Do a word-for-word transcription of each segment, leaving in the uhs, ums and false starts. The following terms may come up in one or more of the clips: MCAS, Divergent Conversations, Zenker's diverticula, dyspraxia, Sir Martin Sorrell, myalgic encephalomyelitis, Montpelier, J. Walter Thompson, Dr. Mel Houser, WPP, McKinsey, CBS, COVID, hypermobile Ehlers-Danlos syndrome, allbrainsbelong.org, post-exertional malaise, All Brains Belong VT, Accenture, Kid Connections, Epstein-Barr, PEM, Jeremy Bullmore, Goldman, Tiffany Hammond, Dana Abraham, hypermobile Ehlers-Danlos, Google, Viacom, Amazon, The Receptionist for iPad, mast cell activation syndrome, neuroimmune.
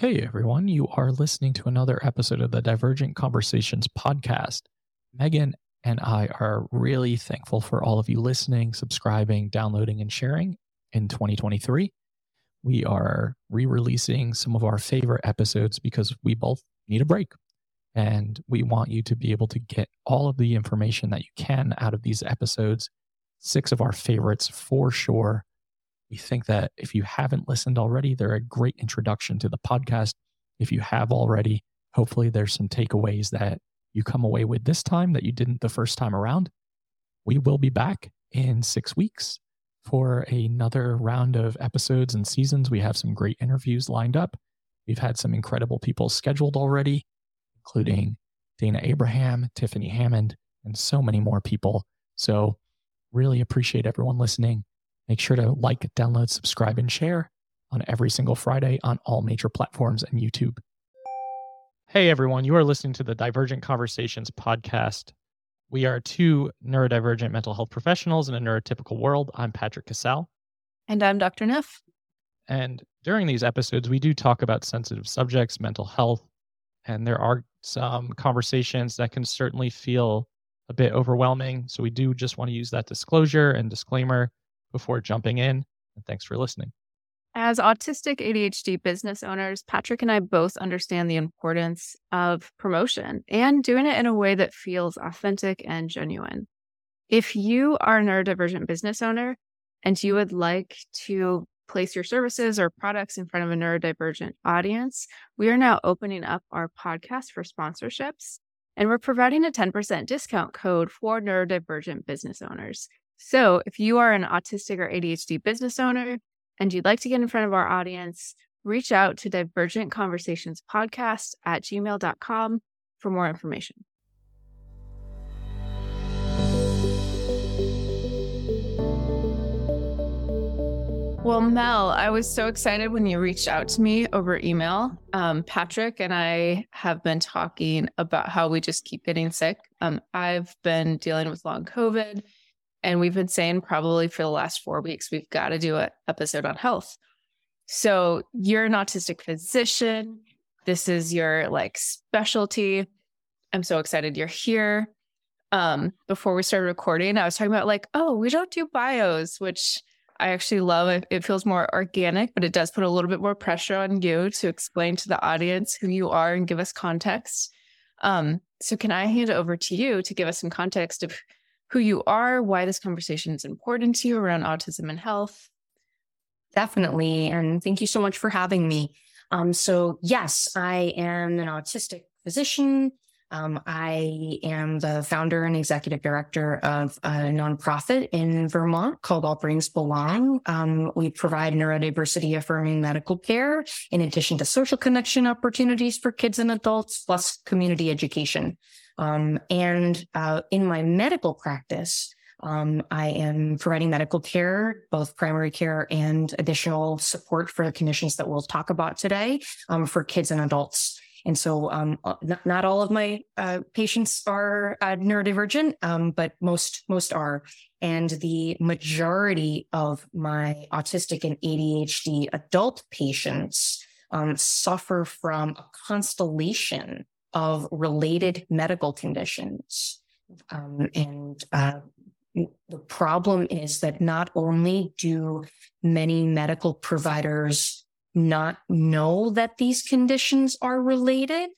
Hey everyone, you are listening to another episode of the Divergent Conversations podcast. Megan and I are really thankful for all of you listening, subscribing, downloading, and sharing in twenty twenty-three. We are re-releasing some of our favorite episodes because we both need a break. And we want you to be able to get all of the information that you can out of these episodes. Six of our favorites for sure. We think that if you haven't listened already, they're a great introduction to the podcast. If you have already, hopefully there's some takeaways that you come away with this time that you didn't the first time around. We will be back in six weeks for another round of episodes and seasons. We have some great interviews lined up. We've had some incredible people scheduled already, including Dana Abraham, Tiffany Hammond, and so many more people. So really appreciate everyone listening. Make sure to like, download, subscribe, and share on every single Friday on all major platforms and YouTube. Hey, everyone. You are listening to the Divergent Conversations podcast. We are two neurodivergent mental health professionals in a neurotypical world. I'm Patrick Casale. And I'm Doctor Neff. And during these episodes, we do talk about sensitive subjects, mental health, and there are some conversations that can certainly feel a bit overwhelming. So we do just want to use that disclosure and disclaimer before jumping in, and thanks for listening. As autistic A D H D business owners, Patrick and I both understand the importance of promotion and doing it in a way that feels authentic and genuine. If you are a neurodivergent business owner and you would like to place your services or products in front of a neurodivergent audience, we are now opening up our podcast for sponsorships, and we're providing a ten percent discount code for neurodivergent business owners. So if you are an autistic or A D H D business owner and you'd like to get in front of our audience, reach out to Divergent Conversations Podcast at gmail dot com for more information. Well, Mel, I was so excited when you reached out to me over email. Um, Patrick and I have been talking about how we just keep getting sick. Um, I've been dealing with long COVID. And we've been saying probably for the last four weeks, we've got to do an episode on health. So you're an autistic physician. This is your like specialty. I'm so excited you're here. Um, before we started recording, I was talking about like, oh, we don't do bios, which I actually love. It, it feels more organic, but it does put a little bit more pressure on you to explain to the audience who you are and give us context. Um, so can I hand it over to you to give us some context of who you are, why this conversation is important to you around autism and health? Definitely. And thank you so much for having me. Um, so yes, I am an autistic physician. Um, I am the founder and executive director of a nonprofit in Vermont called All Brains Belong. Um, we provide neurodiversity affirming medical care in addition to social connection opportunities for kids and adults, plus community education. Um, and uh, in my medical practice, um, I am providing medical care, both primary care and additional support for the conditions that we'll talk about today, um, for kids and adults. And so um, not, not all of my uh, patients are uh, neurodivergent, um, but most most are. And the majority of my autistic and A D H D adult patients um, suffer from a constellation of related medical conditions. Um, and uh, the problem is that not only do many medical providers not know that these conditions are related,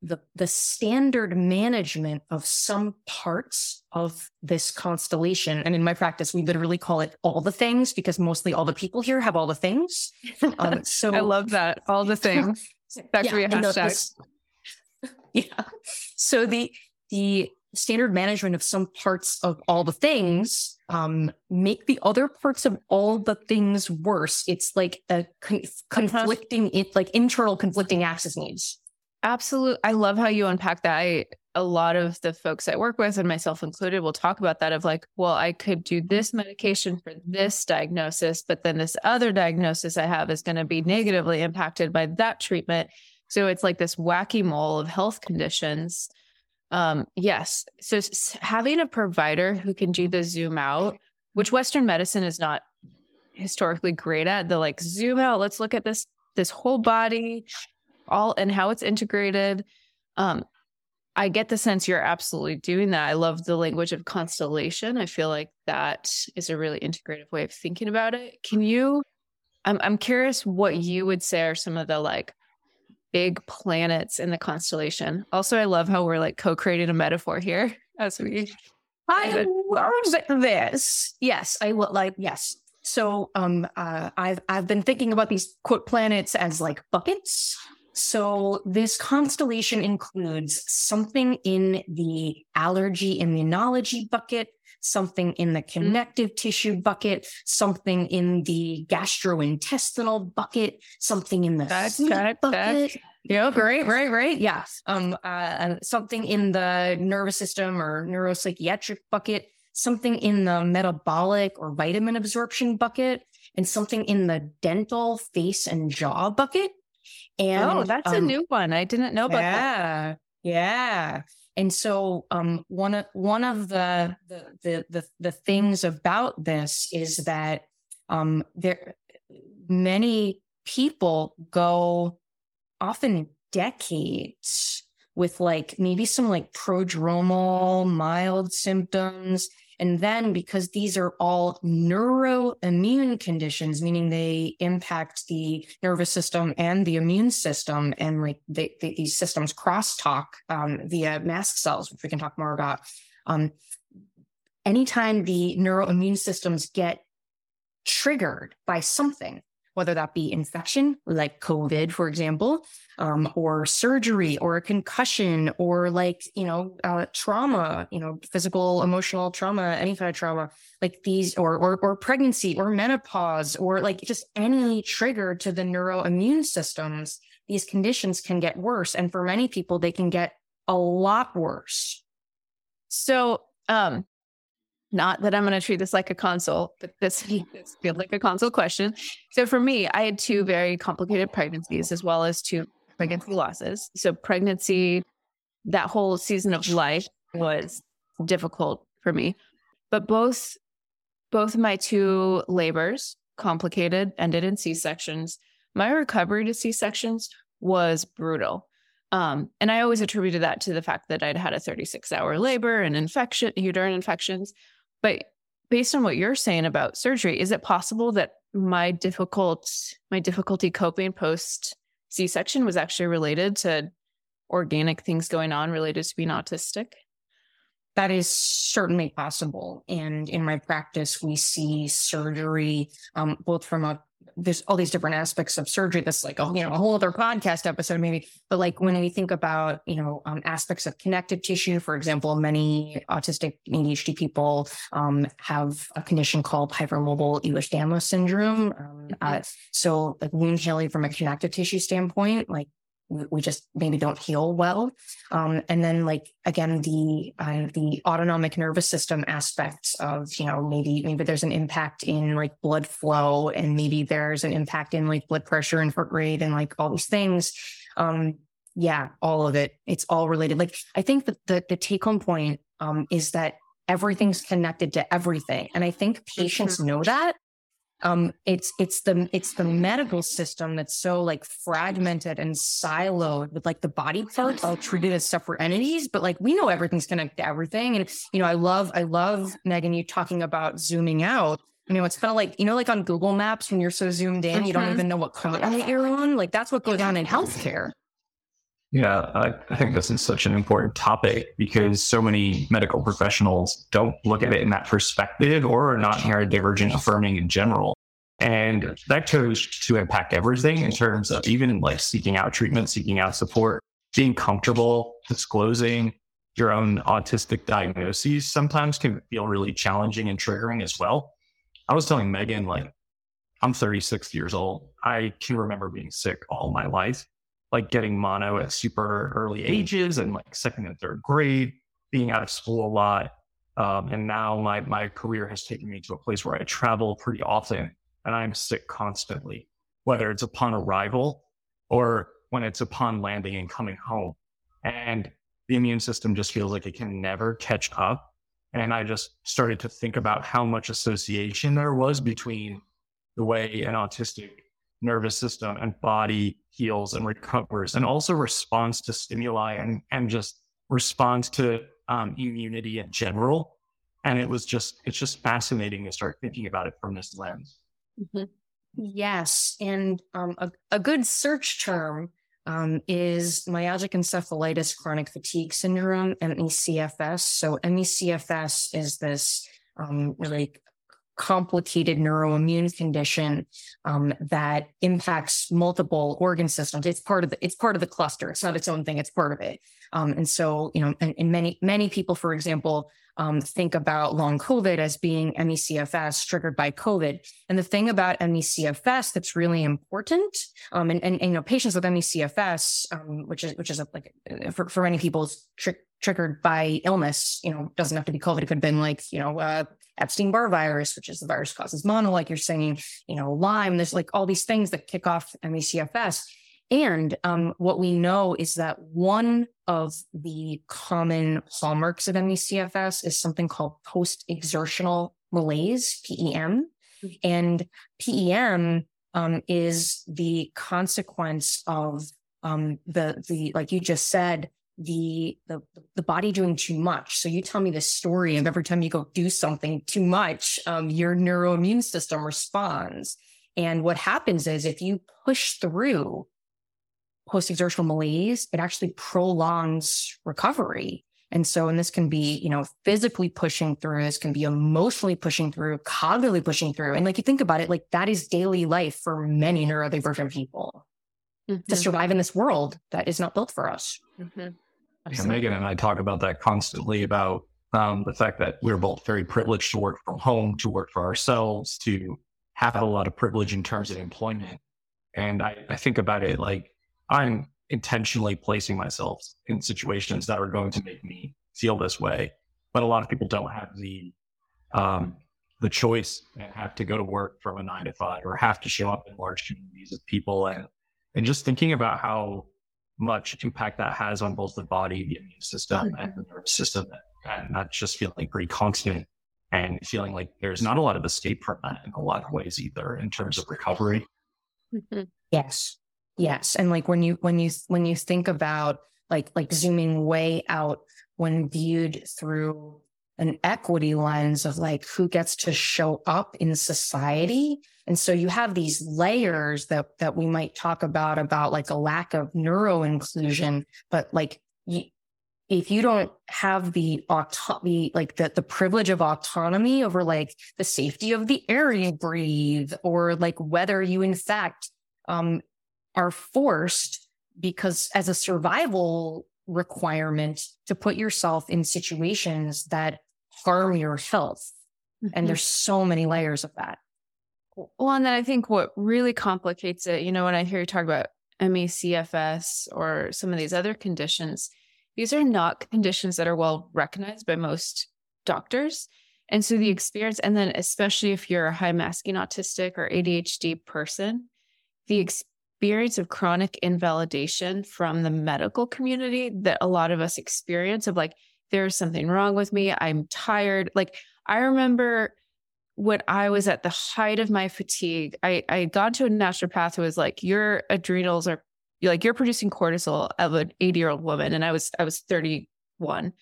the, the standard management of some parts of this constellation, and in my practice, we literally call it all the things because mostly all the people here have all the things. Um, so I love that. All the things. That's yeah, a hashtag. Yeah. So the the standard management of some parts of all the things um, make the other parts of all the things worse. It's like a con- conflicting, it like internal conflicting access needs. Absolutely. I love how you unpack that. I, a lot of the folks I work with, and myself included, will talk about that of like, well, I could do this medication for this diagnosis, but then this other diagnosis I have is going to be negatively impacted by that treatment. So it's like this whack-a-mole of health conditions. Um, yes. So having a provider who can do the zoom out, which Western medicine is not historically great at, the like zoom out, let's look at this this whole body, all and how it's integrated. Um, I get the sense you're absolutely doing that. I love the language of constellation. I feel like that is a really integrative way of thinking about it. Can you, I'm I'm curious what you would say are some of the like big planets in the constellation. Also, I love how we're like co-creating a metaphor here as we. I love this. Yes, I will like, yes. So um, uh, I've, I've been thinking about these quote planets as like buckets. So this constellation includes something in the allergy immunology bucket, something in the connective tissue bucket, something in the gastrointestinal bucket, something in the back, sleep back, bucket. Back. Yep, right, right, right. Yeah. Um, uh, something in the nervous system or neuropsychiatric bucket, something in the metabolic or vitamin absorption bucket, and something in the dental, face, and jaw bucket. And, oh, that's um, a new one. I didn't know about yeah, that. Yeah. And so um, one of one of the the, the the the things about this is that um, there many people go often decades with like maybe some like prodromal mild symptoms. And then because these are all neuroimmune conditions, meaning they impact the nervous system and the immune system, and like they, they, these systems crosstalk um, via mast cells, which we can talk more about. Um, anytime the neuroimmune systems get triggered by something, whether that be infection, like COVID, for example, um, or surgery, or a concussion, or like, you know, uh, trauma, you know, physical, emotional trauma, any kind of trauma, like these, or, or or pregnancy, or menopause, or like just any trigger to the neuroimmune systems, these conditions can get worse. And for many people, they can get a lot worse. So, um, not that I'm going to treat this like a consult, but this, this feels like a consult question. So for me, I had two very complicated pregnancies as well as two pregnancy losses. So pregnancy, that whole season of life was difficult for me. But both, both my two labors, complicated, ended in C-sections. My recovery to C-sections was brutal. Um, and I always attributed that to the fact that I'd had a thirty-six hour labor and infection, uterine infections. But based on what you're saying about surgery, is it possible that my difficult, my difficulty coping post C-section was actually related to organic things going on related to being autistic? That is certainly possible. And in my practice, we see surgery, um, both from a, there's all these different aspects of surgery. That's like, a, you know, a whole other podcast episode maybe, but like when we think about, you know, um, aspects of connective tissue, for example, many autistic A D H D people, um, have a condition called hypermobile Ehlers-Danlos syndrome. Um, uh, so like wound healing from a connective tissue standpoint, like we, we just maybe don't heal well. Um, and then like, again, the, uh, the autonomic nervous system aspects of, you know, maybe, maybe there's an impact in like blood flow, and maybe there's an impact in like blood pressure and heart rate and like all these things. Um, yeah, all of it. It's all related. Like, I think that the, the take home point, um, is that everything's connected to everything. And I think patients know that. Um, it's, it's the, it's the medical system that's so like fragmented and siloed with like the body parts all treated as separate entities, but like, we know everything's connected to everything. And, you know, I love, I love Megan, you talking about zooming out. You know, it's kind of like, you know, like on Google Maps, when you're so zoomed in, mm-hmm. you don't even know what continent you're on. Like that's what goes on in healthcare. Yeah. I, I think this is such an important topic because so many medical professionals don't look at it in that perspective or are not neurodivergent affirming in general. And that goes to impact everything in terms of even like seeking out treatment, seeking out support, being comfortable, disclosing your own autistic diagnoses sometimes can feel really challenging and triggering as well. I was telling Megan, like, I'm thirty-six years old. I can remember being sick all my life. Like getting mono at super early ages and like second and third grade, being out of school a lot. Um, and now my, my career has taken me to a place where I travel pretty often and I'm sick constantly, whether it's upon arrival or when it's upon landing and coming home. And the immune system just feels like it can never catch up. And I just started to think about how much association there was between the way an autistic nervous system and body heals and recovers, and also responds to stimuli and, and just responds to um, immunity in general. And it was just, it's just fascinating to start thinking about it from this lens. Mm-hmm. Yes. And um, a, a good search term um, is myalgic encephalitis chronic fatigue syndrome, M E C F S. So M E C F S is this um, really complicated neuroimmune condition um, that impacts multiple organ systems. It's part of the, it's part of the cluster. It's not its own thing. It's part of it. Um, and so, you know, and, and many, many people, for example, um, think about long COVID as being M E C F S triggered by COVID. And the thing about M E C F S that's really important, um, and, and, and, you know, patients with M E C F S, um, which is, which is a, like for, for many people is tri- triggered by illness, you know, doesn't have to be COVID. It could have been like, you know, uh, Epstein-Barr virus, which is the virus causes mono, like you're saying, you know, Lyme, there's like all these things that kick off M E C F S. And um, what we know is that one of the common hallmarks of M E C F S is something called post-exertional malaise, P E M. And P E M um, is the consequence of um, the, the, like you just said, The, the the body doing too much. So you tell me this story of every time you go do something too much, um, your neuroimmune system responds. And what happens is if you push through post-exertional malaise, it actually prolongs recovery. And so, and this can be, you know, physically pushing through, this can be emotionally pushing through, cognitively pushing through. And like you think about it, like that is daily life for many neurodivergent people. Mm-hmm. To survive in this world that is not built for us. Mm-hmm. Yeah, Megan and I talk about that constantly, about um, the fact that we're both very privileged to work from home, to work for ourselves, to have a lot of privilege in terms of employment. And I, I think about it like I'm intentionally placing myself in situations that are going to make me feel this way. But a lot of people don't have the um, the choice and have to go to work from a nine to five or have to show up in large communities of people. And And just thinking about how much impact that has on both the body, the immune system, and the nervous system, and not just feeling pretty constant and feeling like there's not a lot of escape from that in a lot of ways either in terms of recovery. Mm-hmm. Yes, yes, and like when you when you when you think about like like zooming way out, when viewed through an equity lens of like who gets to show up in society. And so you have these layers that that we might talk about, about like a lack of neuro inclusion, but like you, if you don't have the autonomy, like the, the privilege of autonomy over like the safety of the air you breathe, or like whether you in fact um, are forced because as a survival requirement to put yourself in situations that harm your health. Mm-hmm. And there's so many layers of that. Well, and then I think what really complicates it, you know, when I hear you talk about M E C F S or some of these other conditions, these are not conditions that are well recognized by most doctors. And so the experience, and then especially if you're a high masking autistic or A D H D person, the experience experience of chronic invalidation from the medical community that a lot of us experience of like, there's something wrong with me. I'm tired. Like I remember when I was at the height of my fatigue, I, I got to a naturopath who was like, your adrenals are like, you're producing cortisol of an eighty year old woman. And I was, I was thirty-one.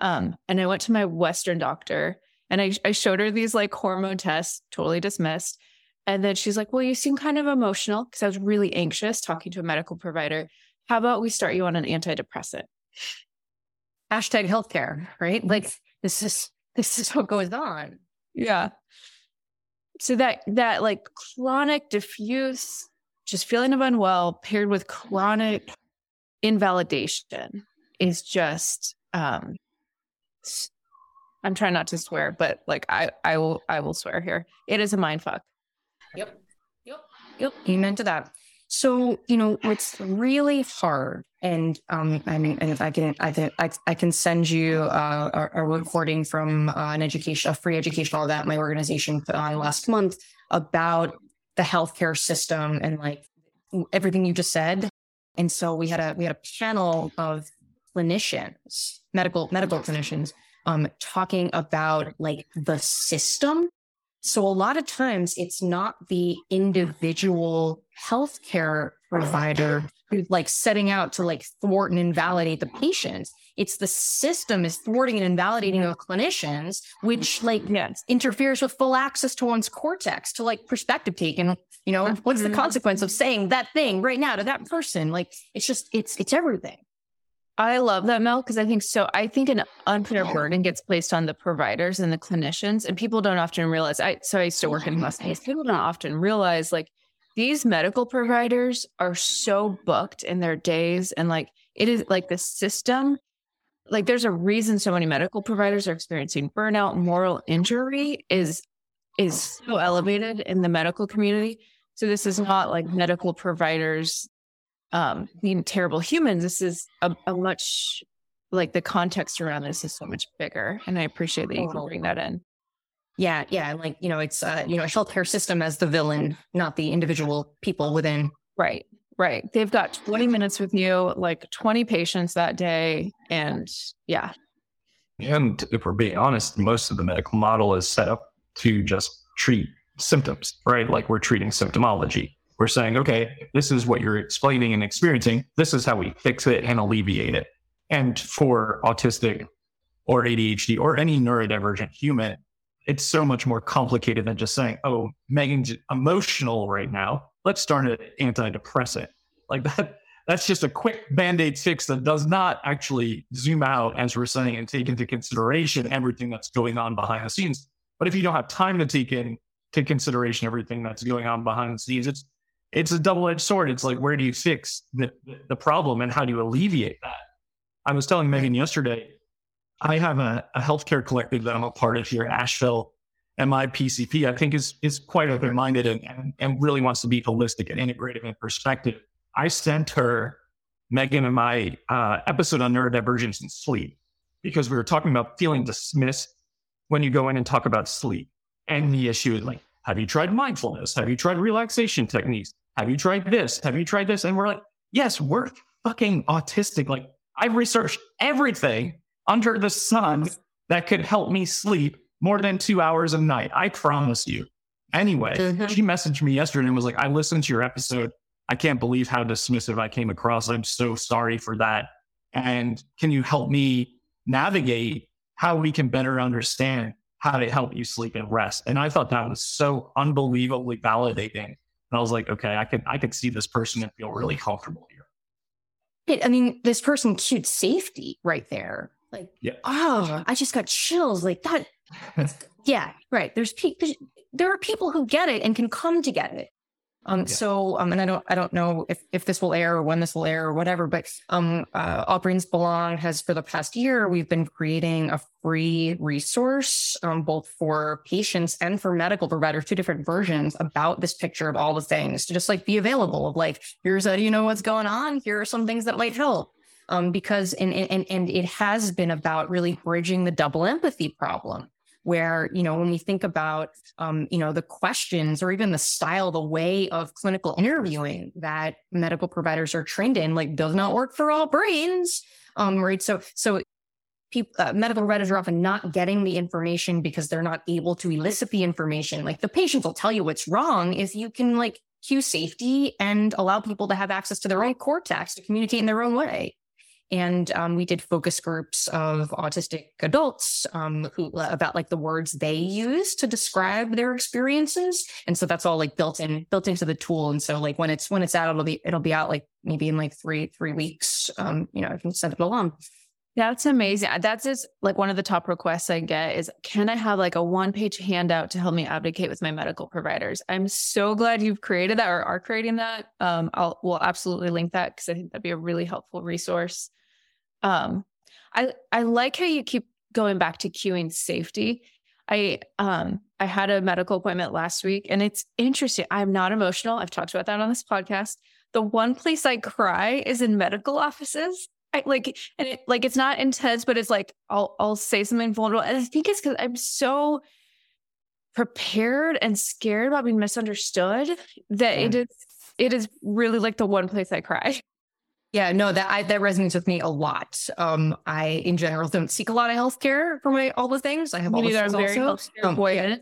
Um, and I went to my Western doctor and I, I showed her these like hormone tests, totally dismissed. And then she's like, well, you seem kind of emotional because I was really anxious talking to a medical provider. How about we start you on an antidepressant? Hashtag healthcare, right? Like this is, this is what goes on. Yeah. So that, that like chronic diffuse, just feeling of unwell paired with chronic invalidation is just, um, I'm trying not to swear, but like, I, I will, I will swear here. It is a mind fuck. Yep. Yep. Yep. Amen to that. So, you know, it's really hard. And, um, I mean, and if I can, I can, I, I can send you, uh, a, a recording from uh, an education, a free educational that my organization put on last month about the healthcare system and like everything you just said. And so we had a, we had a panel of clinicians, medical, medical clinicians, um, talking about like the system. So a lot of times it's not the individual healthcare provider who's like setting out to like thwart and invalidate the patients. It's the system is thwarting and invalidating the clinicians, which like yes. interferes with full access to one's cortex, to like perspective taking, you know, what's the consequence of saying that thing right now to that person? Like, it's just, it's, it's everything. I love that, Mel, because I think so. I think an unfair burden gets placed on the providers and the clinicians, and people don't often realize. I so I used to work in hospitals. People don't often realize like these medical providers are so booked in their days, and like it is like the system. Like there's a reason so many medical providers are experiencing burnout. Moral injury is is so elevated in the medical community. So this is not like medical providers Um, being terrible humans. This is a, a much like the context around this is so much bigger. And I appreciate that you can bring that in. Yeah. Yeah. Like, you know, it's, uh, you know, a healthcare system as the villain, not the individual people within. Right. Right. They've got twenty minutes with you, like twenty patients that day. And yeah. And if we're being honest, most of the medical model is set up to just treat symptoms, right? Like we're treating symptomology. We're saying, okay, this is what you're explaining and experiencing. This is how we fix it and alleviate it. And for autistic or A D H D or any neurodivergent human, it's so much more complicated than just saying, oh, Megan's emotional right now. Let's start an antidepressant. Like that, that's just a quick Band-Aid fix that does not actually zoom out, as we're saying, and take into consideration everything that's going on behind the scenes. But if you don't have time to take in to consideration everything that's going on behind the scenes, it's It's a double-edged sword. It's like, where do you fix the, the problem and how do you alleviate that? I was telling Megan yesterday, I have a, a healthcare collective that I'm a part of here in Asheville, and my P C P, I think, is is quite open-minded and, and, and really wants to be holistic and integrative and perspective. I sent her, Megan, and my uh, episode on neurodivergence and sleep, because we were talking about feeling dismissed when you go in and talk about sleep. And the issue is like, have you tried mindfulness? Have you tried relaxation techniques? Have you tried this? Have you tried this? And we're like, yes, we're fucking autistic. Like, I've researched everything under the sun that could help me sleep more than two hours a night. I promise you. Anyway, mm-hmm. She messaged me yesterday and was like, I listened to your episode. I can't believe how dismissive I came across. I'm so sorry for that. And can you help me navigate how we can better understand how to help you sleep and rest? And I thought that was so unbelievably validating. And I was like, okay, I can I can see this person and feel really comfortable here. I mean, this person cued safety right there. Like, yeah. Oh, I just got chills like that. Yeah, right. There's, pe- there's there are people who get it and can come to get it. Um, yeah. So, um, and I don't I don't know if if this will air or when this will air or whatever. But um, uh, All Brains Belong has, for the past year, we've been creating a free resource, um, both for patients and for medical providers, two different versions about this picture of all the things to just like be available. Of like, here's a, you know what's going on. Here are some things that might help. Um, because and and and it has been about really bridging the double empathy problem. Where, you know, when we think about, um, you know, the questions or even the style, the way of clinical interviewing that medical providers are trained in, like, does not work for all brains, um, right? So, so people, uh, medical providers are often not getting the information because they're not able to elicit the information. Like, the patients will tell you what's wrong if you can, like, cue safety and allow people to have access to their own cortex to communicate in their own way. And um, we did focus groups of autistic adults um, who about like the words they use to describe their experiences, and so that's all like built in, built into the tool. And so like when it's when it's out, it'll be it'll be out like maybe in like three three weeks. Um, you know, I can send it along. That's amazing. That's just like one of the top requests I get is, can I have like a one page handout to help me advocate with my medical providers? I'm so glad you've created that or are creating that. Um, I'll, we'll absolutely link that because I think that'd be a really helpful resource. Um, I, I like how you keep going back to cueing safety. I, um, I had a medical appointment last week and it's interesting. I'm not emotional. I've talked about that on this podcast. The one place I cry is in medical offices. I, like, and it, like, it's not intense, but it's like, I'll, I'll say something vulnerable. And I think it's because I'm so prepared and scared about being misunderstood that yeah. it is, it is really like the one place I cry. Yeah, no, that I, that resonates with me a lot. Um, I, in general, don't seek a lot of healthcare for my, all the things I have. All the things also. Healthcare um,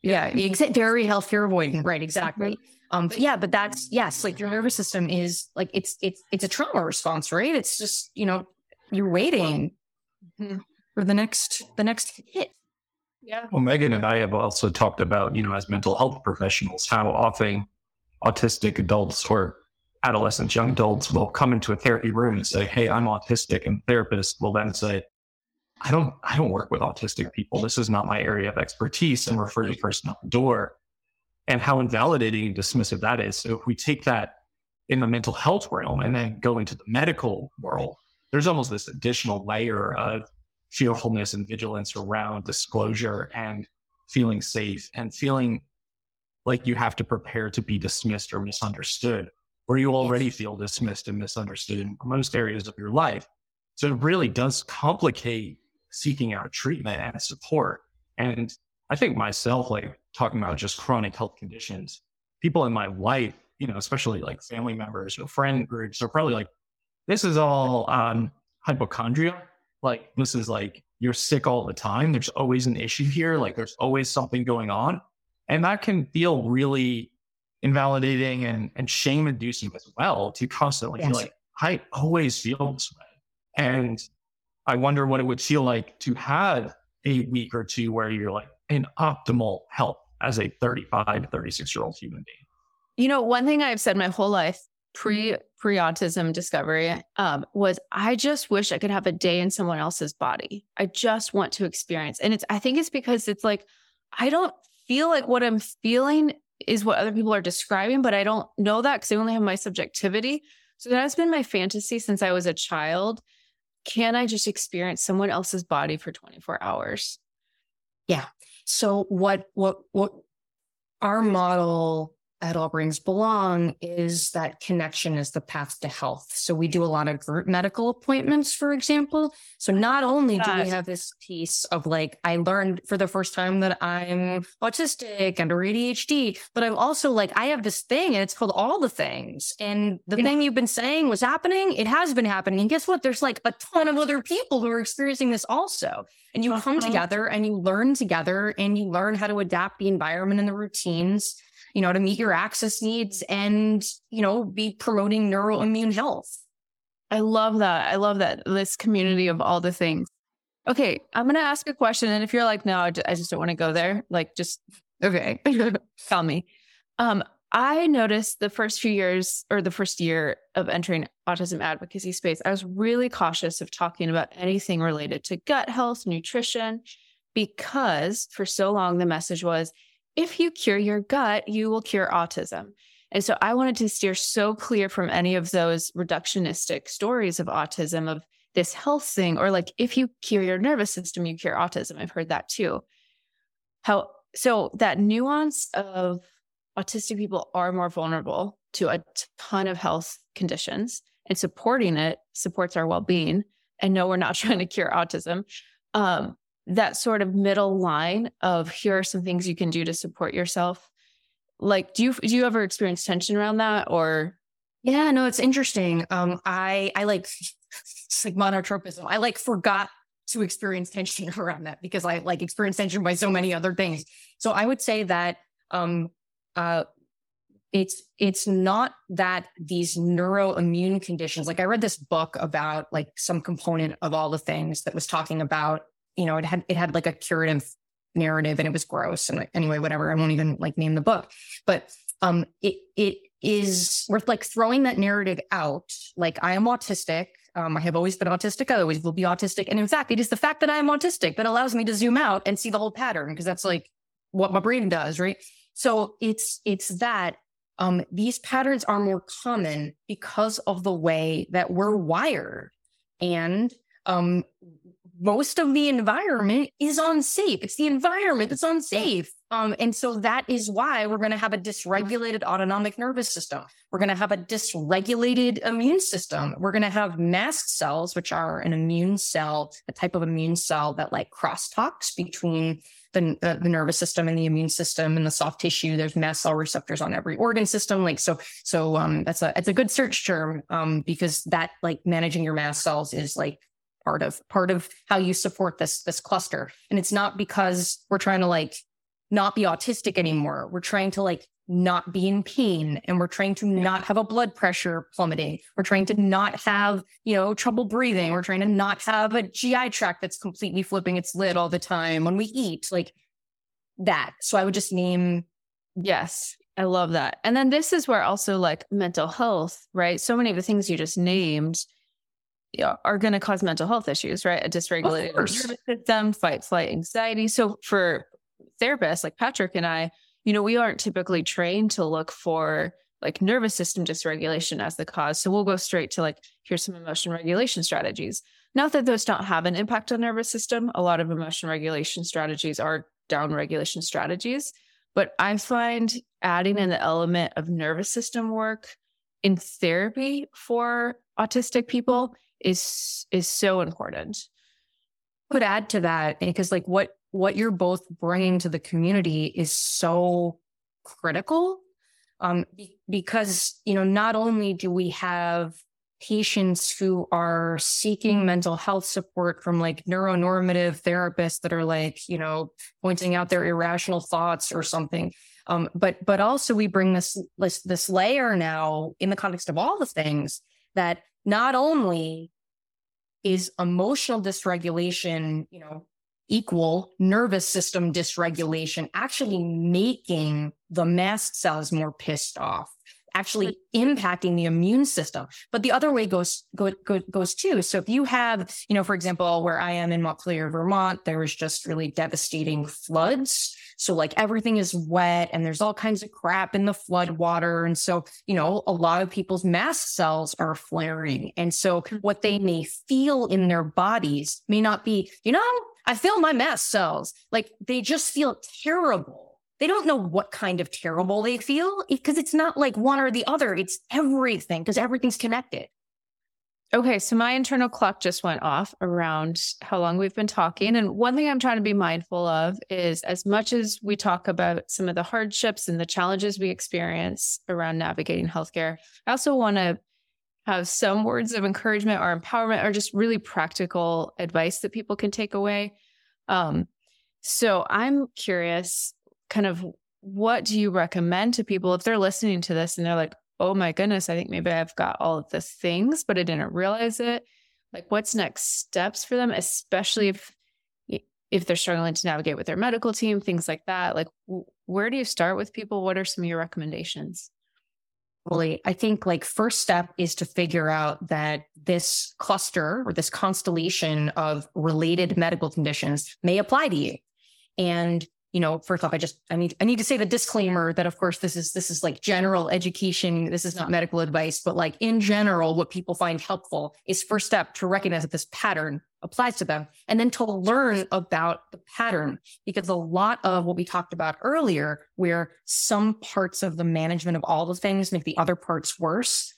yeah. Yeah, exactly. Very health fear avoidant. Right, exactly. Um, but yeah, but that's, yes, like your nervous system is like, it's, it's, it's a trauma response, right? It's just, you know, you're waiting mm-hmm. for the next, the next hit. Yeah. Well, Megan and I have also talked about, you know, as mental health professionals, how often autistic adults or adolescent young adults will come into a therapy room and say, hey, I'm autistic. And the therapist will then say, I don't, I don't work with autistic people. This is not my area of expertise, and refer the person out the door. And how invalidating and dismissive that is. So if we take that in the mental health realm and then go into the medical world, there's almost this additional layer of fearfulness and vigilance around disclosure and feeling safe and feeling like you have to prepare to be dismissed or misunderstood, or you already feel dismissed and misunderstood in most areas of your life. So it really does complicate seeking out treatment and support. And I think myself, like talking about just chronic health conditions, people in my life, you know, especially like family members or friend groups are probably like, this is all um, hypochondria. Like, this is like, you're sick all the time. There's always an issue here. Like, there's always something going on. And that can feel really invalidating and, and shame inducing as well, to constantly yes. feel like, I always feel this way. And I wonder what it would feel like to have a week or two where you're like in optimal health as a thirty-five, thirty-six year old human being. You know, one thing I've said my whole life, pre pre autism discovery, um, was I just wish I could have a day in someone else's body. I just want to experience. And it's, I think it's because it's like, I don't feel like what I'm feeling is what other people are describing, but I don't know that because I only have my subjectivity. So that has been my fantasy since I was a child. Can I just experience someone else's body for twenty-four hours? Yeah. So what, what, what our model at All Brains Belong is that connection is the path to health. So we do a lot of group medical appointments, for example. So not only do we have this piece of like, I learned for the first time that I'm autistic and or A D H D, but I'm also like, I have this thing and it's called all the things. And the yeah. thing you've been saying was happening. It has been happening. And guess what? There's like a ton of other people who are experiencing this also. And you come together and you learn together and you learn how to adapt the environment and the routines, you know, to meet your access needs and, you know, be promoting neuroimmune health. I love that. I love that. This community of all the things. Okay. I'm going to ask a question. And if you're like, no, I just don't want to go there. Like, just, okay. Tell me. Um, I noticed the first few years or the first year of entering autism advocacy space, I was really cautious of talking about anything related to gut health, nutrition, because for so long, the message was, if you cure your gut, you will cure autism. And so I wanted to steer so clear from any of those reductionistic stories of autism, of this health thing, or like, if you cure your nervous system, you cure autism. I've heard that too. How, so that nuance of autistic people are more vulnerable to a ton of health conditions, and supporting it supports our well-being. And no, we're not trying to cure autism. Um, that sort of middle line of here are some things you can do to support yourself. Like, do you, do you ever experience tension around that or? Yeah, no, it's interesting. Um, I, I like, it's like monotropism. I like forgot to experience tension around that because I like experience tension by so many other things. So I would say that, um, uh, It's it's not that these neuroimmune conditions, like I read this book about like some component of all the things that was talking about, you know, it had, it had like a curative narrative and it was gross. And like, anyway, whatever, I won't even like name the book, but um, it, it is worth like throwing that narrative out. Like, I am autistic. Um, I have always been autistic. I always will be autistic. And in fact, it is the fact that I am autistic that allows me to zoom out and see the whole pattern. Cause that's like what my brain does. Right. So it's, it's that um, these patterns are more common because of the way that we're wired, and um, most of the environment is unsafe. It's the environment that's unsafe. Um, and so that is why we're going to have a dysregulated autonomic nervous system. We're going to have a dysregulated immune system. We're going to have mast cells, which are an immune cell, a type of immune cell that like crosstalks between the, uh, the nervous system and the immune system and the soft tissue. There's mast cell receptors on every organ system. Like, so, so um, that's a, it's a good search term um, because that like managing your mast cells is like, part of part of how you support this this cluster. And it's not because we're trying to like not be autistic anymore. We're trying to like not be in pain, and we're trying to not have a blood pressure plummeting. We're trying to not have, you know, trouble breathing. We're trying to not have a G I tract that's completely flipping its lid all the time when we eat, like that. So I would just name. Yes, I love that. And then this is where also like mental health, right? So many of the things you just named are going to cause mental health issues, right? A dysregulated nervous system, fight, flight, anxiety. So for therapists like Patrick and I, you know, we aren't typically trained to look for like nervous system dysregulation as the cause. So we'll go straight to like, here's some emotion regulation strategies. Not that those don't have an impact on nervous system. A lot of emotion regulation strategies are down regulation strategies, but I find adding in the element of nervous system work in therapy for autistic people is, is so important. I would add to that because like what, what you're both bringing to the community is so critical um, because, you know, not only do we have patients who are seeking mental health support from like neuronormative therapists that are like, you know, pointing out their irrational thoughts or something. Um, but, but also we bring this, this, this layer now in the context of all the things that not only is emotional dysregulation, you know, equal nervous system dysregulation, actually making the mast cells more pissed off, actually impacting the immune system. But the other way goes, go, go, goes too. So if you have, you know, for example, where I am in Montpelier, Vermont, there was just really devastating floods. So like everything is wet and there's all kinds of crap in the flood water. And so, you know, a lot of people's mast cells are flaring. And so what they may feel in their bodies may not be, you know, I feel my mast cells. Like they just feel terrible. They don't know what kind of terrible they feel because it's not like one or the other. It's everything because everything's connected. Okay. So my internal clock just went off around how long we've been talking. And one thing I'm trying to be mindful of is as much as we talk about some of the hardships and the challenges we experience around navigating healthcare, I also want to have some words of encouragement or empowerment or just really practical advice that people can take away. Um, so I'm curious, kind of what do you recommend to people if they're listening to this and they're like, oh my goodness, I think maybe I've got all of the things, but I didn't realize it. Like what's next steps for them, especially if, if they're struggling to navigate with their medical team, things like that. Like where do you start with people? What are some of your recommendations? Really, I think like first step is to figure out that this cluster or this constellation of related medical conditions may apply to you. And you know, first off, I just, I need, I need to say the disclaimer that of course this is, this is like general education. This is not medical advice, but like in general, what people find helpful is first step to recognize that this pattern applies to them and then to learn about the pattern, because a lot of what we talked about earlier, where some parts of the management of all the things make the other parts worse.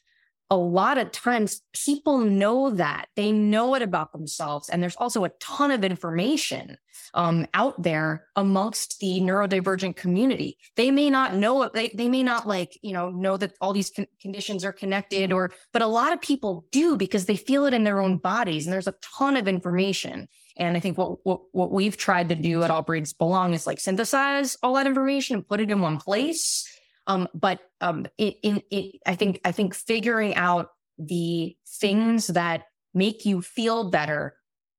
A lot of times people know that they know it about themselves. And there's also a ton of information um, out there amongst the neurodivergent community. They may not know it. They, they may not like, you know, know that all these con- conditions are connected or, but a lot of people do because they feel it in their own bodies. And there's a ton of information. And I think what, what, what we've tried to do at All Brains Belong is like synthesize all that information and put it in one place. Um, but um, it, it, it, I think I think figuring out the things that make you feel better,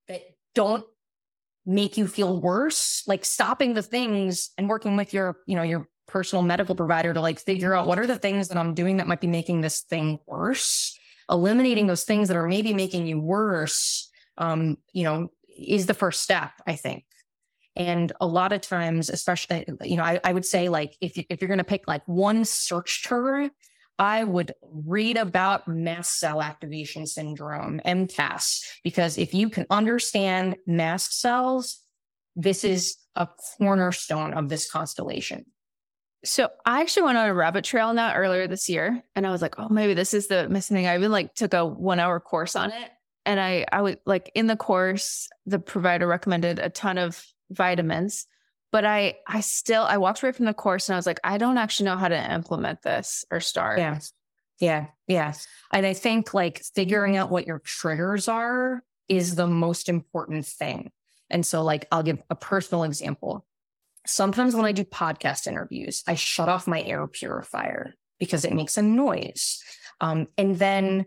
that don't make you feel worse, like stopping the things and working with your, you know, your personal medical provider to like figure out what are the things that I'm doing that might be making this thing worse, eliminating those things that are maybe making you worse, um, you know, is the first step, I think. And a lot of times, especially, you know, I, I would say like, if, you, if you're going to pick like one search term, I would read about mast cell activation syndrome, M C A S, because if you can understand mast cells, this is a cornerstone of this constellation. So I actually went on a rabbit trail on that earlier this year. And I was like, oh, maybe this is the missing thing. I even like took a one hour course on it. And I, I would like in the course, the provider recommended a ton of vitamins, but I, I still, I walked away from the course and I was like, I don't actually know how to implement this or start. Yeah. Yeah. Yeah. And I think like figuring out what your triggers are is the most important thing. And so like, I'll give a personal example. sometimes when I do podcast interviews, I shut off my air purifier because it makes a noise. Um, and then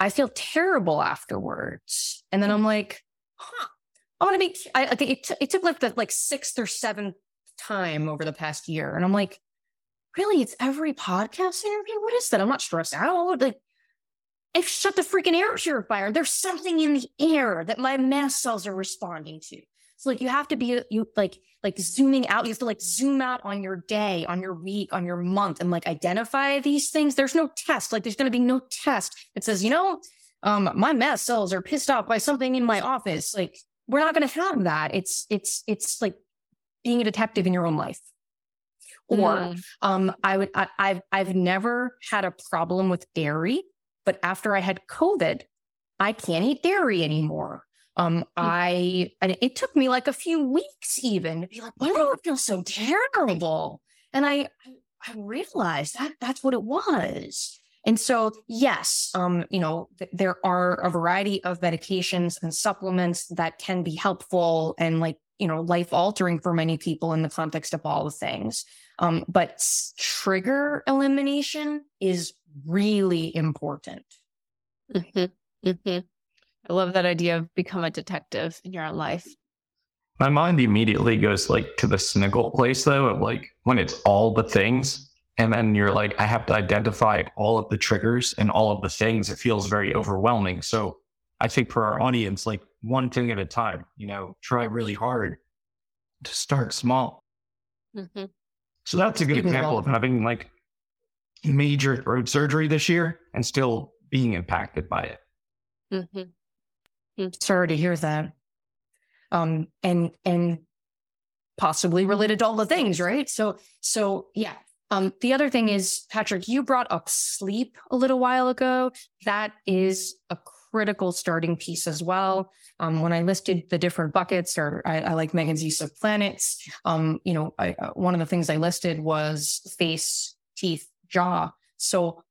I feel terrible afterwards. And then I'm like, huh, I want to be, I, okay, it, t- it took like the like sixth or seventh time over the past year. And I'm like, really, it's every podcast interview? What is that? I'm not stressed out. Like, I've shut the freaking air purifier. There's something in the air that my mast cells are responding to. So like, you have to be you like, like zooming out. You have to like zoom out on your day, on your week, on your month, and like identify these things. There's no test. Like, there's going to be no test that says, you know, um, my mast cells are pissed off by something in my office. Like, we're not going to have that. It's, it's, it's like being a detective in your own life. Or, mm. um, I would, I, I've, I've never had a problem with dairy, but after I had COVID, I can't eat dairy anymore. Um, I, and it took me like a few weeks even to be like, why do I feel so terrible? And I, I realized that that's what it was. And so, yes, um, you know, th- there are a variety of medications and supplements that can be helpful and like, you know, life altering for many people in the context of all the things. Um, but trigger elimination is really important. Mm-hmm. Mm-hmm. I love that idea of become a detective in your own life. My mind immediately goes like to the sniggle place though, of like when it's all the things, and then you're like, I have to identify all of the triggers and all of the things. It feels very overwhelming. So I think for our audience, like one thing at a time, you know, try really hard to start small. Mm-hmm. So that's a good example of having like major throat surgery this year and still being impacted by it. Mm-hmm. Sorry to hear that. Um, and, and possibly related to all the things, right? So, so yeah. Um, the other thing is, Patrick, you brought up sleep a little while ago. That is a critical starting piece as well. Um, when I listed the different buckets, or I, I like Megan's use of planets, um, you know, I, uh, one of the things I listed was face, teeth, jaw. So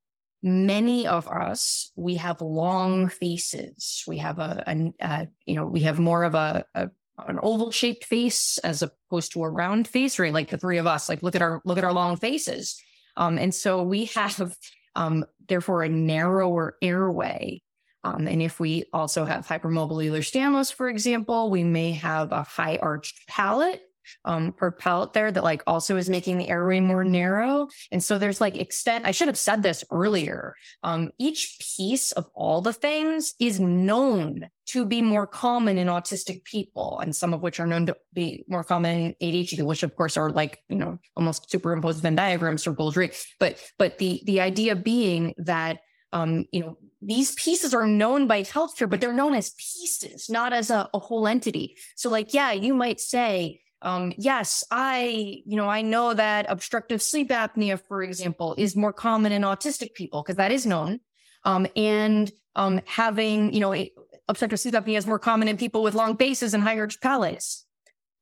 many of us, we have long faces. We have a, a, a you know, we have more of a, a an oval shaped face as opposed to a round face. Right, like the three of us, like look at our look at our long faces. Um, and so we have, um, therefore, a narrower airway. Um, and if we also have hypermobile Ehlers-Danlos, for example, we may have a high arched palate. Um, or palate there that like also is making the airway more narrow. And so there's like extent, I should have said this earlier. Um, each piece of all the things is known to be more common in autistic people, and some of which are known to be more common in A D H D, which of course are like, you know, almost superimposed Venn diagrams or gold rings. But, but the, the idea being that, um, you know, these pieces are known by healthcare, but they're known as pieces, not as a, a whole entity. So like, yeah, you might say, Um, yes, I, you know, I know that obstructive sleep apnea, for example, is more common in autistic people because that is known. Um, and um, having, you know, a, obstructive sleep apnea is more common in people with long faces and high arched palates.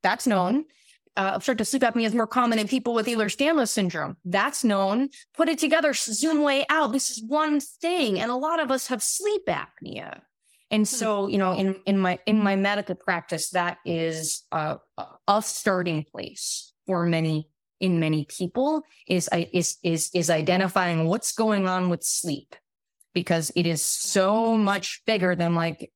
That's known. Uh, obstructive sleep apnea is more common in people with Ehlers-Danlos syndrome. That's known. Put it together, zoom way out. This is one thing. And a lot of us have sleep apnea. And so, you know, in, in my in my medical practice, that is uh, a starting place for many in many people is is is is identifying what's going on with sleep, because it is so much bigger than like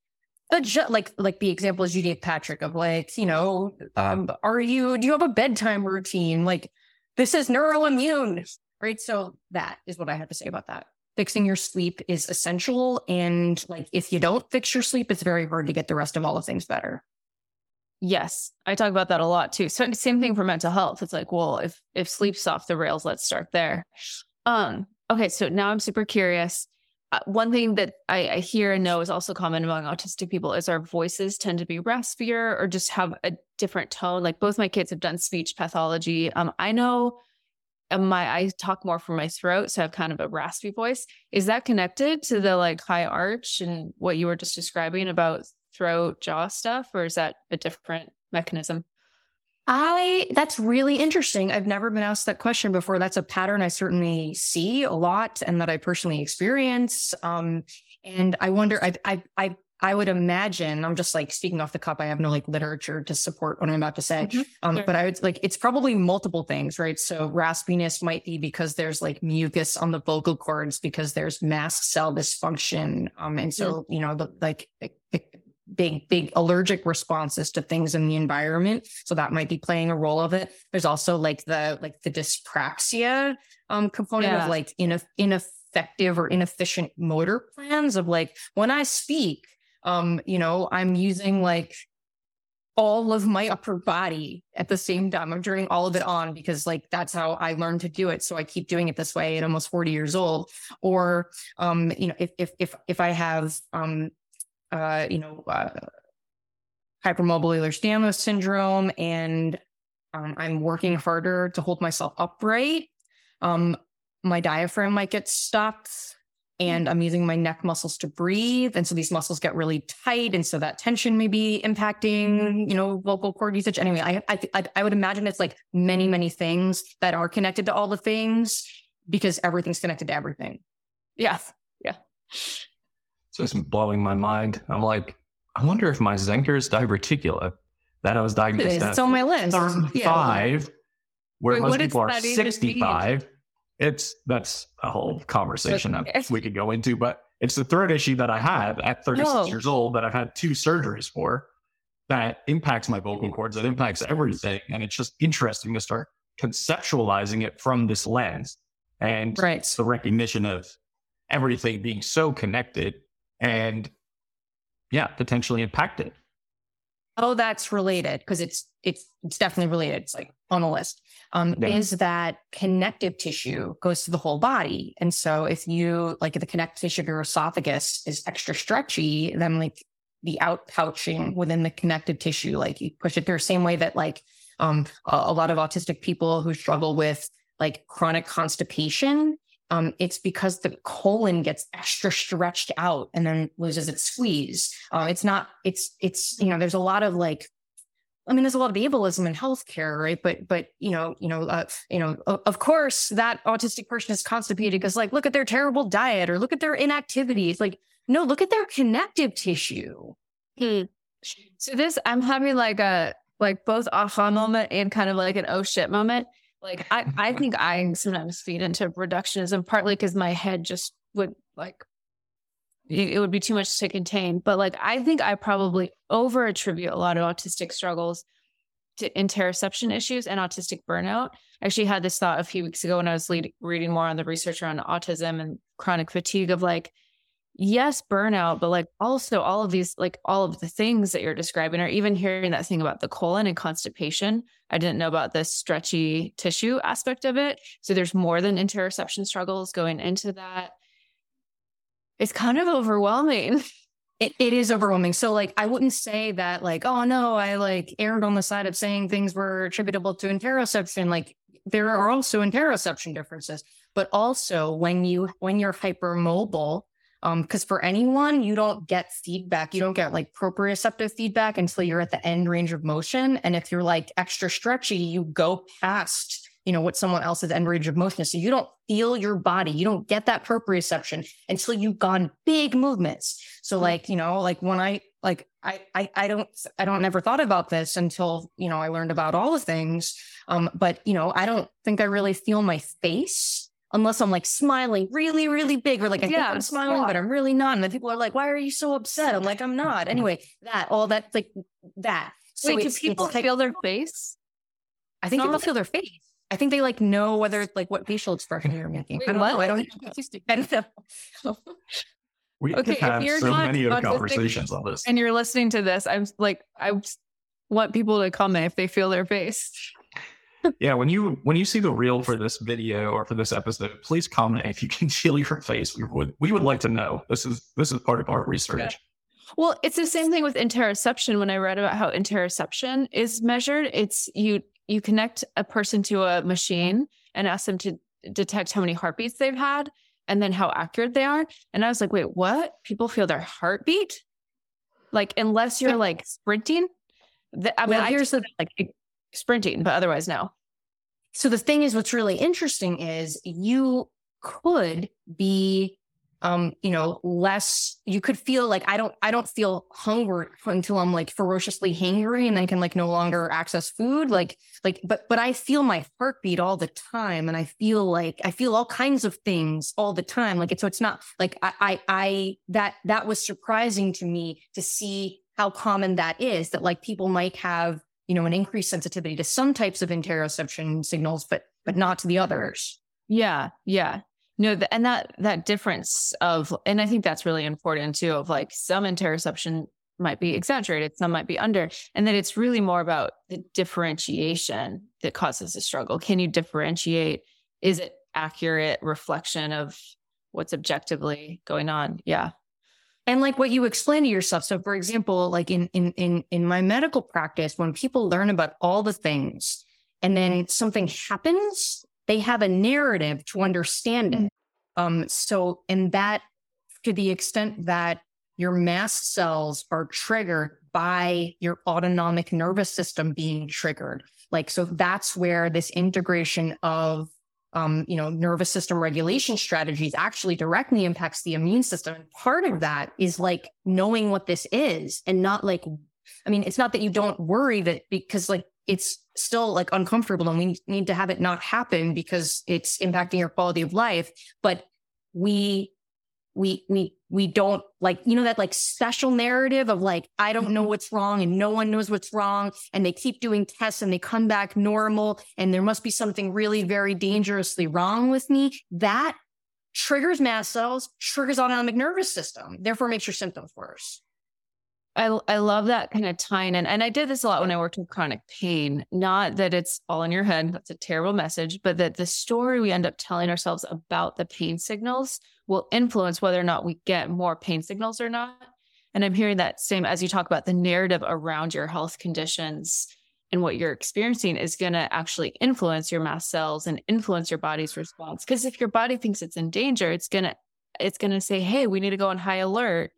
a ju- like like the examples you gave, Patrick, of like, you know, um, are you do you have a bedtime routine? Like, this is neuroimmune, right? So that is what I have to say about that. Fixing your sleep is essential. And like, if you don't fix your sleep, it's very hard to get the rest of all the things better. Yes. I talk about that a lot too. So same thing for mental health. It's like, well, if, if sleep's off the rails, let's start there. Um, okay. So now I'm super curious. Uh, one thing that I, I hear and know is also common among autistic people is our voices tend to be raspier or just have a different tone. Like both my kids have done speech pathology. Um, I know My I talk more from my throat, so I have kind of a raspy voice. Is that connected to the like high arch and what you were just describing about throat, jaw stuff, or is that a different mechanism? I that's really interesting. I've never been asked that question before. That's a pattern I certainly see a lot, and that I personally experience. Um, and I wonder. I I I I would imagine, I'm just like speaking off the cuff, I have no like literature to support what I'm about to say. Mm-hmm. Um, sure. But I would like, it's probably multiple things, right? So raspiness might be because there's like mucus on the vocal cords, because there's mast cell dysfunction. Um, and so, yeah. you know, the, like the, the big, big allergic responses to things in the environment. So that might be playing a role of it. There's also like the, like the dyspraxia um, component yeah. of like in ineffective or inefficient motor plans of like, when I speak, Um, you know, I'm using like all of my upper body at the same time. I'm turning all of it on because like, that's how I learned to do it. So I keep doing it this way at almost forty years old. Or, um, you know, if, if, if, if I have, um, uh, you know, uh, hypermobile Ehlers-Danlos syndrome and, um, I'm working harder to hold myself upright, um, my diaphragm might get stopped. And I'm using my neck muscles to breathe. And so these muscles get really tight. And so that tension may be impacting, you know, vocal cord usage. Anyway, I I, I would imagine it's like many, many things that are connected to all the things because everything's connected to everything. Yeah. Yeah. So it's blowing my mind. I'm like, I wonder if my Zenker's diverticula that I was diagnosed with. It it's on my list. thirty-five, yeah. where Wait, most people are sixty-five. It's, that's a whole conversation okay. that we could go into, but it's the third issue that I have at thirty-six no. years old that I've had two surgeries for that impacts my vocal cords, that impacts everything. And it's just interesting to start conceptualizing it from this lens. And right. it's the recognition of everything being so connected and yeah, potentially impacted. Oh, that's related because it's it's it's definitely related. It's like on the list. Um, yeah. Is that connective tissue goes to the whole body, and so if you like if the connective tissue of your esophagus is extra stretchy, then like the outpouching within the connective tissue, like you push it through. Same way that like um, a, a lot of autistic people who struggle with like chronic constipation. Um, it's because the colon gets extra stretched out and then loses its squeeze. Uh, it's not, it's, it's, you know, there's a lot of like, I mean, there's a lot of ableism in healthcare, right? But, but, you know, you know, uh, you know, of course that autistic person is constipated because like, look at their terrible diet or look at their inactivity. It's like, no, look at their connective tissue. Hmm. So this, I'm having like a, like both aha moment and kind of like an oh shit moment. Like, I, I think I sometimes feed into reductionism, partly because my head just would like, it, it would be too much to contain. But like, I think I probably over attribute a lot of autistic struggles to interoception issues and autistic burnout. I actually had this thought a few weeks ago when I was lead, reading more on the research around autism and chronic fatigue of like, yes, burnout, but like also all of these, like all of the things that you're describing, or even hearing that thing about the colon and constipation. I didn't know about the stretchy tissue aspect of it. So there's more than interoception struggles going into that. It's kind of overwhelming. It, it is overwhelming. So like, I wouldn't say that like, oh no, I like erred on the side of saying things were attributable to interoception. Like there are also interoception differences, but also when you, when you're hypermobile, Um, because for anyone, you don't get feedback. You don't get like proprioceptive feedback until you're at the end range of motion. And if you're like extra stretchy, you go past, you know, what someone else's end range of motion is. So you don't feel your body. You don't get that proprioception until you've gone big movements. So like, you know, like when I, like, I, I, I don't, I don't never thought about this until, you know, I learned about all the things. Um, but you know, I don't think I really feel my face unless I'm like smiling really, really big or like, I yeah, think I'm smiling, but I'm really not. And then people are like, why are you so upset? I'm like, I'm not. Anyway, that, all that, like that. So wait, do people like, feel their face? I think no. people feel their face. I think they like know whether it's like what facial expression you're making. Wait, I don't what? know. I don't know. We okay, could have so not, many other conversations on this. And you're listening to this. I'm like, I want people to comment if they feel their face. Yeah, when you when you see the reel for this video or for this episode, please comment if you can feel your face. We would we would like to know. This is this is part of our research. Yeah. Well, it's the same thing with interoception. When I read about how interoception is measured, it's you you connect a person to a machine and ask them to detect how many heartbeats they've had and then how accurate they are. And I was like, wait, what? People feel their heartbeat? Like unless you're like sprinting. The, I mean, well, I here's the like. It, sprinting, but otherwise no. So the thing is, what's really interesting is you could be um, you know, less, you could feel like, I don't, I don't feel hunger until I'm like ferociously hangry and I can like no longer access food. Like, like, but, but I feel my heartbeat all the time. And I feel like, I feel all kinds of things all the time. Like it's, so it's not like I, I, I, that, that was surprising to me to see how common that is, that like people might have, you know, an increased sensitivity to some types of interoception signals, but, but not to the others. Yeah. Yeah. No, the, and that, that difference of, and I think that's really important too, of like some interoception might be exaggerated, some might be under, and that it's really more about the differentiation that causes a struggle. Can you differentiate? Is it accurate reflection of what's objectively going on? Yeah. And like what you explain to yourself. So for example, like in, in, in, in my medical practice, when people learn about all the things and then something happens, they have a narrative to understand it. Um, so, and that, to the extent that your mast cells are triggered by your autonomic nervous system being triggered, like, so that's where this integration of, um, you know, nervous system regulation strategies actually directly impacts the immune system. And part of that is like knowing what this is and not like, I mean, it's not that you don't worry that, because like, it's still like uncomfortable and we need to have it not happen because it's impacting your quality of life. But we, we, we, we don't like, you know, that like special narrative of like, I don't know what's wrong and no one knows what's wrong. And they keep doing tests and they come back normal. And there must be something really very dangerously wrong with me. That triggers mast cells, triggers autonomic nervous system, therefore makes your symptoms worse. I I love that kind of tying in. And I did this a lot when I worked with chronic pain, not that it's all in your head. That's a terrible message, but that the story we end up telling ourselves about the pain signals will influence whether or not we get more pain signals or not. And I'm hearing that same as you talk about the narrative around your health conditions and what you're experiencing is going to actually influence your mast cells and influence your body's response. Because if your body thinks it's in danger, it's going to, it's going to say, hey, we need to go on high alert.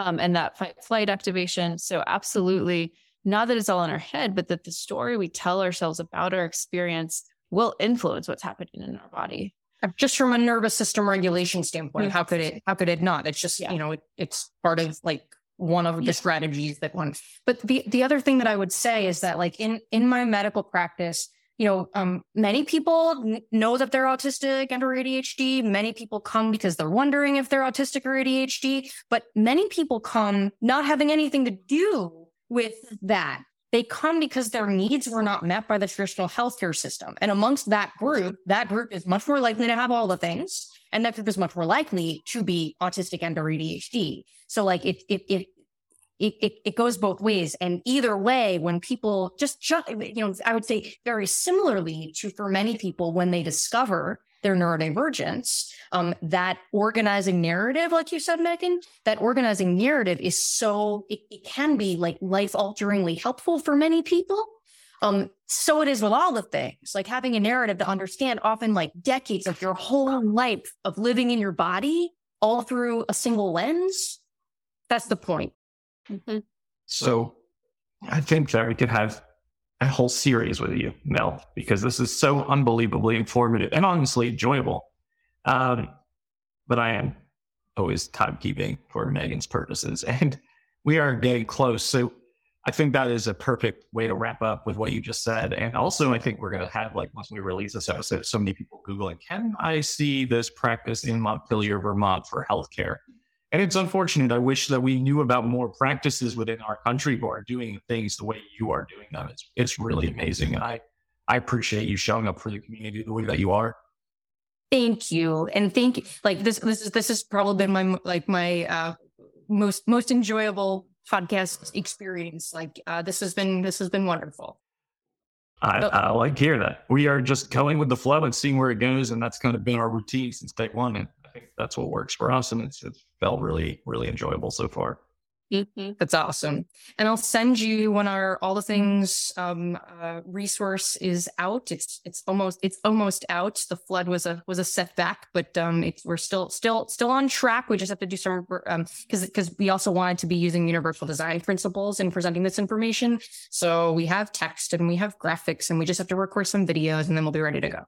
Um, and that fight flight activation. So absolutely, not that it's all in our head, but that the story we tell ourselves about our experience will influence what's happening in our body. Just from a nervous system regulation standpoint, mm-hmm. how could it, how could it not? It's just, yeah. you know, it, it's part of like one of the yeah. strategies that one, but the, the other thing that I would say is that like in, in my medical practice, you know, um, many people know that they're autistic and or A D H D. Many people come because they're wondering if they're autistic or A D H D, but many people come not having anything to do with that. They come because their needs were not met by the traditional healthcare system. And amongst that group, that group is much more likely to have all the things. And that group is much more likely to be autistic and or A D H D. So like it, it, it, It, it it goes both ways. And either way, when people just, just, you know, I would say very similarly to for many people, when they discover their neurodivergence, um, that organizing narrative, like you said, Megan, that organizing narrative is so, it, it can be like life-alteringly helpful for many people. Um, so it is with all the things, like having a narrative to understand often like decades of your whole life of living in your body all through a single lens. That's the point. Mm-hmm. So I think that we could have a whole series with you, Mel, because this is so unbelievably informative and honestly enjoyable. Um, but I am always timekeeping for Megan's purposes, and we are getting close. So I think that is a perfect way to wrap up with what you just said. And also, I think we're going to have, like, once we release this episode, so many people Googling, can I see this practice in Montpelier, Vermont for healthcare? And it's unfortunate. I wish that we knew about more practices within our country who are doing things the way you are doing them. It's it's really amazing. And I, I appreciate you showing up for the community the way that you are. Thank you. And thank you. Like this, this is, this has probably been my, like my uh, most, most enjoyable podcast experience. Like uh, this has been, this has been wonderful. I, I like to hear that. We are just going with the flow and seeing where it goes. And that's kind of been our routine since day one. And I think that's what works for us. And it's, it's felt really, really enjoyable so far. Mm-hmm. That's awesome. And I'll send you when our All the Things um, uh, resource is out. It's it's almost it's almost out. The flood was a was a setback, but um, it's we're still still still on track. We just have to do some um because because we also wanted to be using universal design principles in presenting this information. So we have text and we have graphics, and we just have to record some videos, and then we'll be ready to go.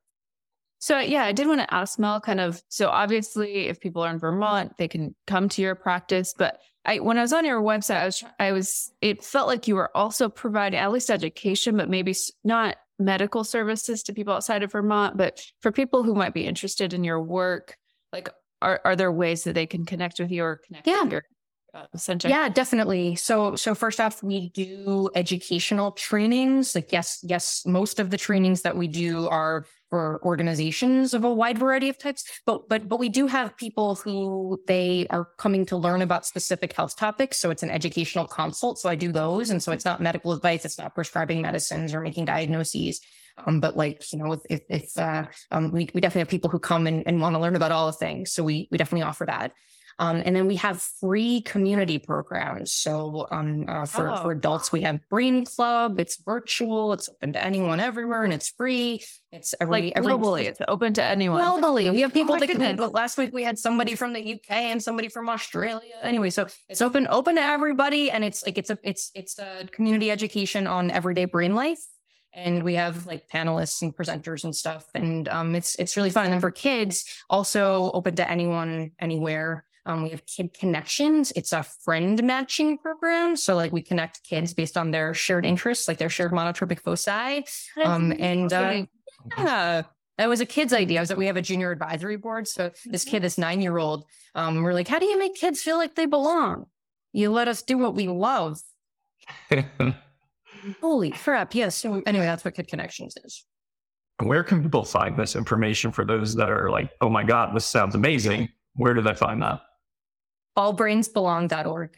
So yeah, I did want to ask Mel kind of, so obviously if people are in Vermont, they can come to your practice, but I, when I was on your website, I was, I was, it felt like you were also providing at least education, but maybe not medical services to people outside of Vermont, but for people who might be interested in your work, like, are, are there ways that they can connect with you or connect yeah. with your Uh, yeah, definitely. So, so first off, we do educational trainings. Like, yes, yes, most of the trainings that we do are for organizations of a wide variety of types, but, but, but we do have people who they are coming to learn about specific health topics. So it's an educational consult. So I do those. And so it's not medical advice. It's not prescribing medicines or making diagnoses. Um, but like, you know, if, if, uh, um, we, we definitely have people who come and, and want to learn about all the things. So we, we definitely offer that. Um, and then we have free community programs. So um, uh, for, oh. for adults, we have Brain Club. It's virtual. It's open to anyone everywhere, and it's free. It's every, like globally. Every, it's open to anyone. Globally. We have people oh, that can, but last week we had somebody from the U K and somebody from Australia. Anyway, so it's open, open to everybody. And it's like, it's a, it's, it's a community education on everyday brain life. And we have like panelists and presenters and stuff. And um, it's, it's really fun. And then for kids, also open to anyone, anywhere. Um, we have Kid Connections. It's a friend matching program. So like we connect kids based on their shared interests, like their shared monotropic foci. Um, and uh, yeah, that was a kid's idea. Was that we have a junior advisory board. So this kid, this nine-year-old, um, we're like, how do you make kids feel like they belong? You let us do what we love. Holy crap. Yes. Yeah, so anyway, that's what Kid Connections is. Where can people find this information for those that are like, oh my God, this sounds amazing. Where did I find that? all brains belong dot org.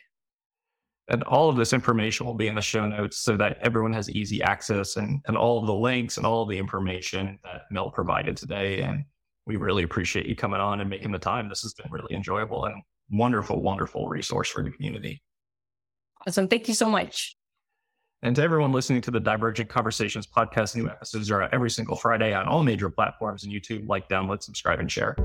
And all of this information will be in the show notes so that everyone has easy access, and, and all of the links and all of the information that Mel provided today. And we really appreciate you coming on and making the time. This has been really enjoyable and wonderful, wonderful resource for the community. Awesome. Thank you so much. And to everyone listening to the Divergent Conversations podcast, new episodes are out every single Friday on all major platforms, and YouTube. Like, download, subscribe, and share.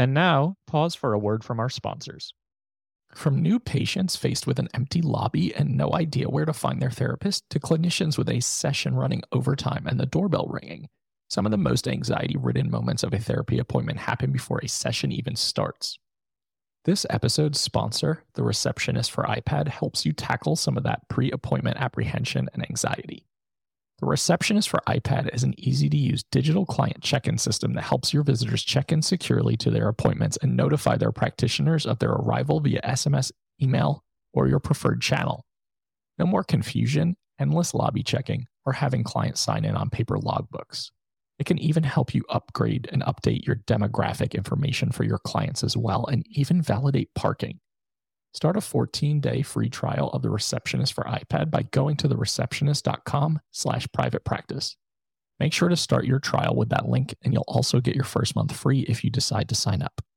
And now, pause for a word from our sponsors. From new patients faced with an empty lobby and no idea where to find their therapist, to clinicians with a session running overtime and the doorbell ringing, some of the most anxiety-ridden moments of a therapy appointment happen before a session even starts. This episode's sponsor, The Receptionist for iPad, helps you tackle some of that pre-appointment apprehension and anxiety. The Receptionist for iPad is an easy-to-use digital client check-in system that helps your visitors check in securely to their appointments and notify their practitioners of their arrival via S M S, email, or your preferred channel. No more confusion, endless lobby checking, or having clients sign in on paper logbooks. It can even help you upgrade and update your demographic information for your clients as well, and even validate parking. Start a fourteen-day free trial of The Receptionist for iPad by going to thereceptionist.com slash private practice. Make sure to start your trial with that link, and you'll also get your first month free if you decide to sign up.